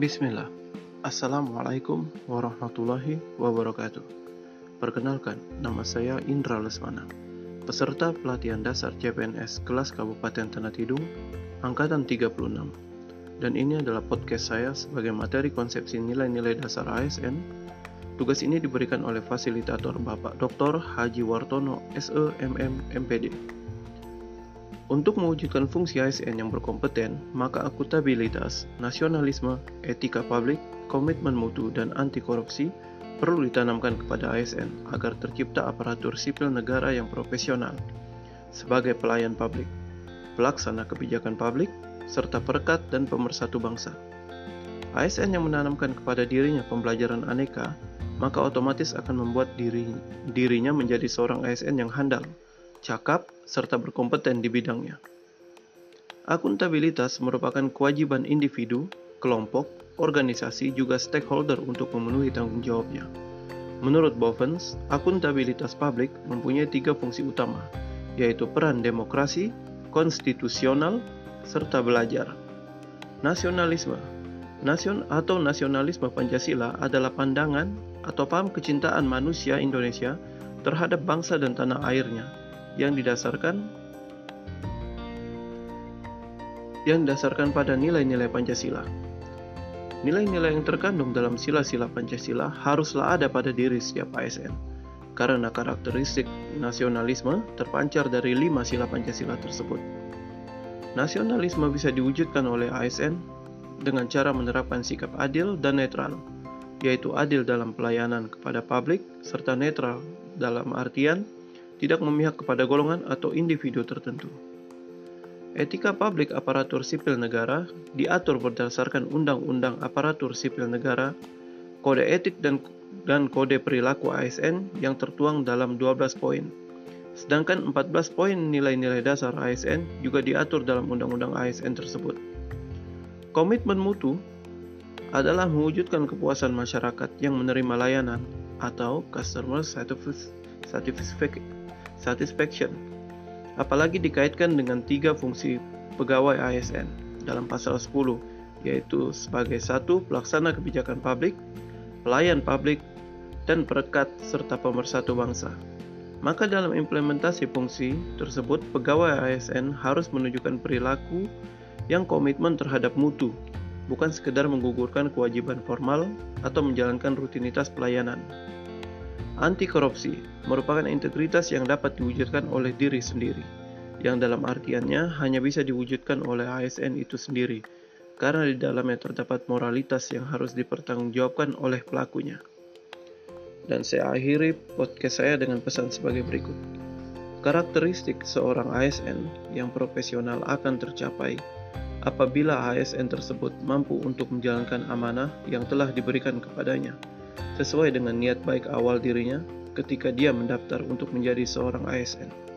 Bismillah. Assalamualaikum warahmatullahi wabarakatuh. Perkenalkan, nama saya Indra Lesmana, peserta pelatihan dasar CPNS kelas Kabupaten Tanah Tidung, angkatan 36. Dan ini adalah podcast saya sebagai materi konsepsi nilai-nilai dasar ASN. Tugas ini diberikan oleh fasilitator Bapak Dr. Haji Wartono, SE, MM, MPD. Untuk mewujudkan fungsi ASN yang berkompeten, maka akuntabilitas, nasionalisme, etika publik, komitmen mutu, dan anti korupsi perlu ditanamkan kepada ASN agar tercipta aparatur sipil negara yang profesional sebagai pelayan publik, pelaksana kebijakan publik, serta perekat dan pemersatu bangsa. ASN yang menanamkan kepada dirinya pembelajaran aneka, maka otomatis akan membuat dirinya menjadi seorang ASN yang handal, cakap, serta berkompeten di bidangnya. Akuntabilitas merupakan kewajiban individu, kelompok, organisasi, juga stakeholder untuk memenuhi tanggung jawabnya. Menurut Bovens, akuntabilitas publik mempunyai 3 fungsi utama, yaitu peran demokrasi, konstitusional, serta belajar. Nasionalisme atau nasionalisme Pancasila adalah pandangan atau paham kecintaan manusia Indonesia terhadap bangsa dan tanah airnya, yang didasarkan pada nilai-nilai Pancasila. Nilai-nilai yang terkandung dalam sila-sila Pancasila haruslah ada pada diri setiap ASN, karena karakteristik nasionalisme terpancar dari 5 sila Pancasila tersebut. Nasionalisme bisa diwujudkan oleh ASN dengan cara menerapkan sikap adil dan netral, yaitu adil dalam pelayanan kepada publik, serta netral dalam artian tidak memihak kepada golongan atau individu tertentu. Etika publik aparatur sipil negara diatur berdasarkan Undang-Undang Aparatur Sipil Negara, Kode Etik dan Kode Perilaku ASN yang tertuang dalam 12 poin. Sedangkan 14 poin nilai-nilai dasar ASN juga diatur dalam Undang-Undang ASN tersebut. Komitmen mutu adalah mewujudkan kepuasan masyarakat yang menerima layanan atau customer satisfaction, apalagi dikaitkan dengan 3 fungsi pegawai ASN dalam pasal 10, yaitu sebagai 1. Pelaksana kebijakan publik, pelayan publik, dan perekat serta pemersatu bangsa. Maka dalam implementasi fungsi tersebut, pegawai ASN harus menunjukkan perilaku yang komitmen terhadap mutu, bukan sekedar menggugurkan kewajiban formal atau menjalankan rutinitas pelayanan. Anti korupsi merupakan integritas yang dapat diwujudkan oleh diri sendiri, yang dalam artiannya hanya bisa diwujudkan oleh ASN itu sendiri, karena di dalamnya terdapat moralitas yang harus dipertanggungjawabkan oleh pelakunya. Dan saya akhiri podcast saya dengan pesan sebagai berikut. Karakteristik seorang ASN yang profesional akan tercapai apabila ASN tersebut mampu untuk menjalankan amanah yang telah diberikan kepadanya, sesuai dengan niat baik awal dirinya ketika dia mendaftar untuk menjadi seorang ASN.